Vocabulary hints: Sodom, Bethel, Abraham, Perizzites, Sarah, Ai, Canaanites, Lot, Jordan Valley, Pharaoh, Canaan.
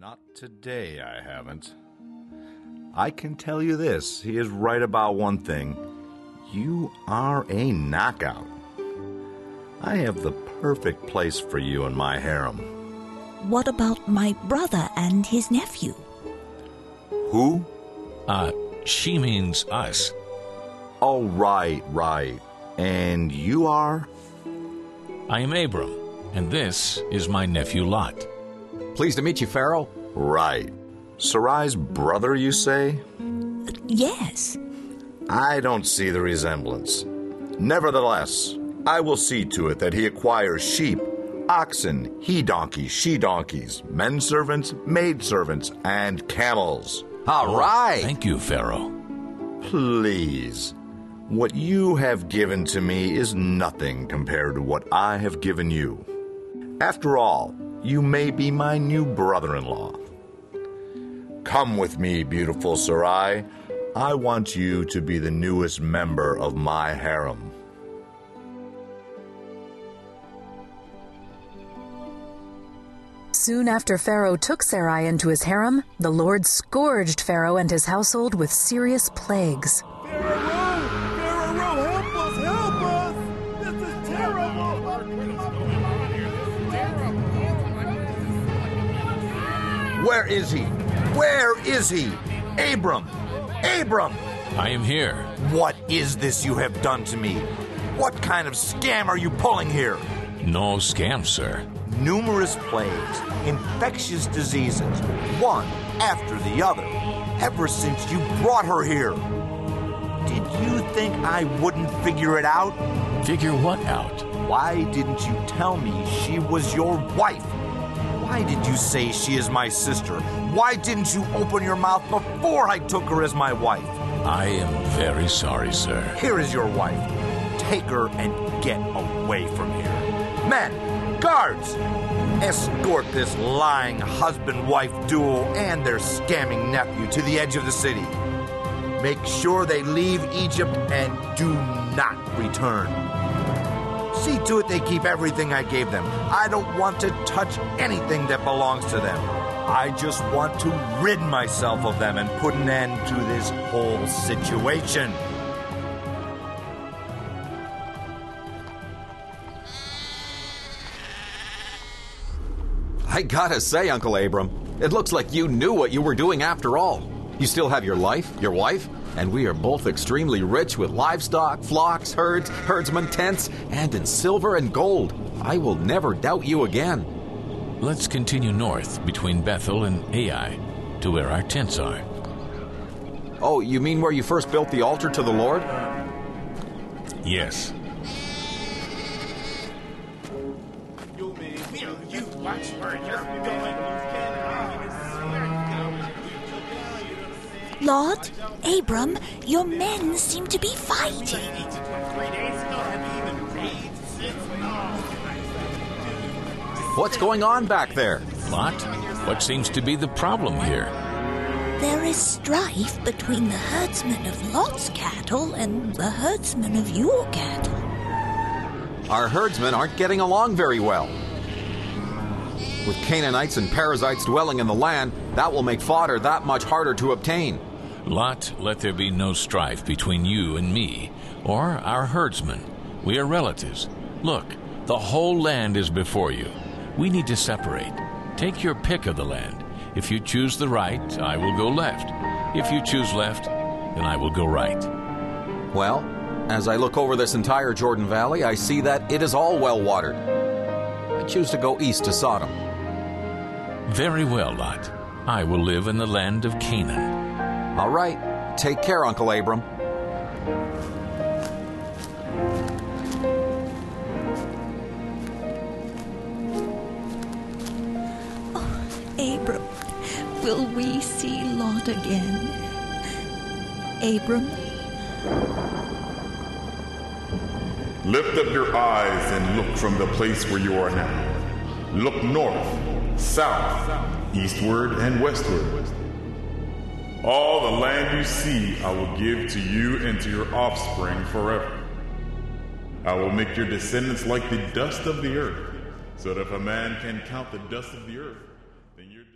Not today, I haven't. I can tell you this, he is right about one thing. You are a knockout. I have the perfect place for you in my harem. What about my brother and his nephew? Who? She means us. Oh, right. And you are? I am Abram, and this is my nephew Lot. Pleased to meet you, Pharaoh. Right. Sarai's brother, you say? Yes. I don't see the resemblance. Nevertheless, I will see to it that he acquires sheep, oxen, he donkeys, she donkeys, men servants, maid servants, and camels. All right. Thank you, Pharaoh. Please. What you have given to me is nothing compared to what I have given you. After all, you may be my new brother-in-law. Come with me, beautiful Sarai. I want you to be the newest member of my harem. Soon after Pharaoh took Sarai into his harem, the Lord scourged Pharaoh and his household with serious plagues. Pharaoh, help us, help us! This is terrible! Where is he? Where is he? Abram! I am here. What is this you have done to me? What kind of scam are you pulling here? No scam, sir. Numerous plagues, infectious diseases, one after the other, ever since you brought her here. Did you think I wouldn't figure it out? Figure what out? Why didn't you tell me she was your wife? Why did you say she is my sister? Why didn't you open your mouth before I took her as my wife? I am very sorry, sir. Here is your wife. Take her and get away from here. Men, guards, escort this lying husband-wife duo and their scamming nephew to the edge of the city. Make sure they leave Egypt and do not return. See to it they keep everything I gave them. I don't want to touch anything that belongs to them. I just want to rid myself of them and put an end to this whole situation. I gotta say, Uncle Abram, it looks like you knew what you were doing after all. You still have your life, your wife, and we are both extremely rich with livestock, flocks, herds, herdsmen, tents, and in silver and gold. I will never doubt you again. Let's continue north between Bethel and Ai to where our tents are. Oh, you mean where you first built the altar to the Lord? Yes. You watch where you're going. Lord, Abram, your men seem to be fighting. What's going on back there? Lot, what seems to be the problem here? There is strife between the herdsmen of Lot's cattle and the herdsmen of your cattle. Our herdsmen aren't getting along very well. With Canaanites and Perizzites dwelling in the land, that will make fodder that much harder to obtain. Lot, let there be no strife between you and me, or our herdsmen. We are relatives. Look, the whole land is before you. We need to separate. Take your pick of the land. If you choose the right, I will go left. If you choose left, then I will go right. Well, as I look over this entire Jordan Valley, I see that it is all well watered. I choose to go east to Sodom. Very well, Lot. I will live in the land of Canaan. All right. Take care, Uncle Abram. Oh, Abram, will we see Lot again? Abram? Lift up your eyes and look from the place where you are now. Look north, south, eastward and westward. All the land you see I will give to you and to your offspring forever. I will make your descendants like the dust of the earth, so that if a man can count the dust of the earth...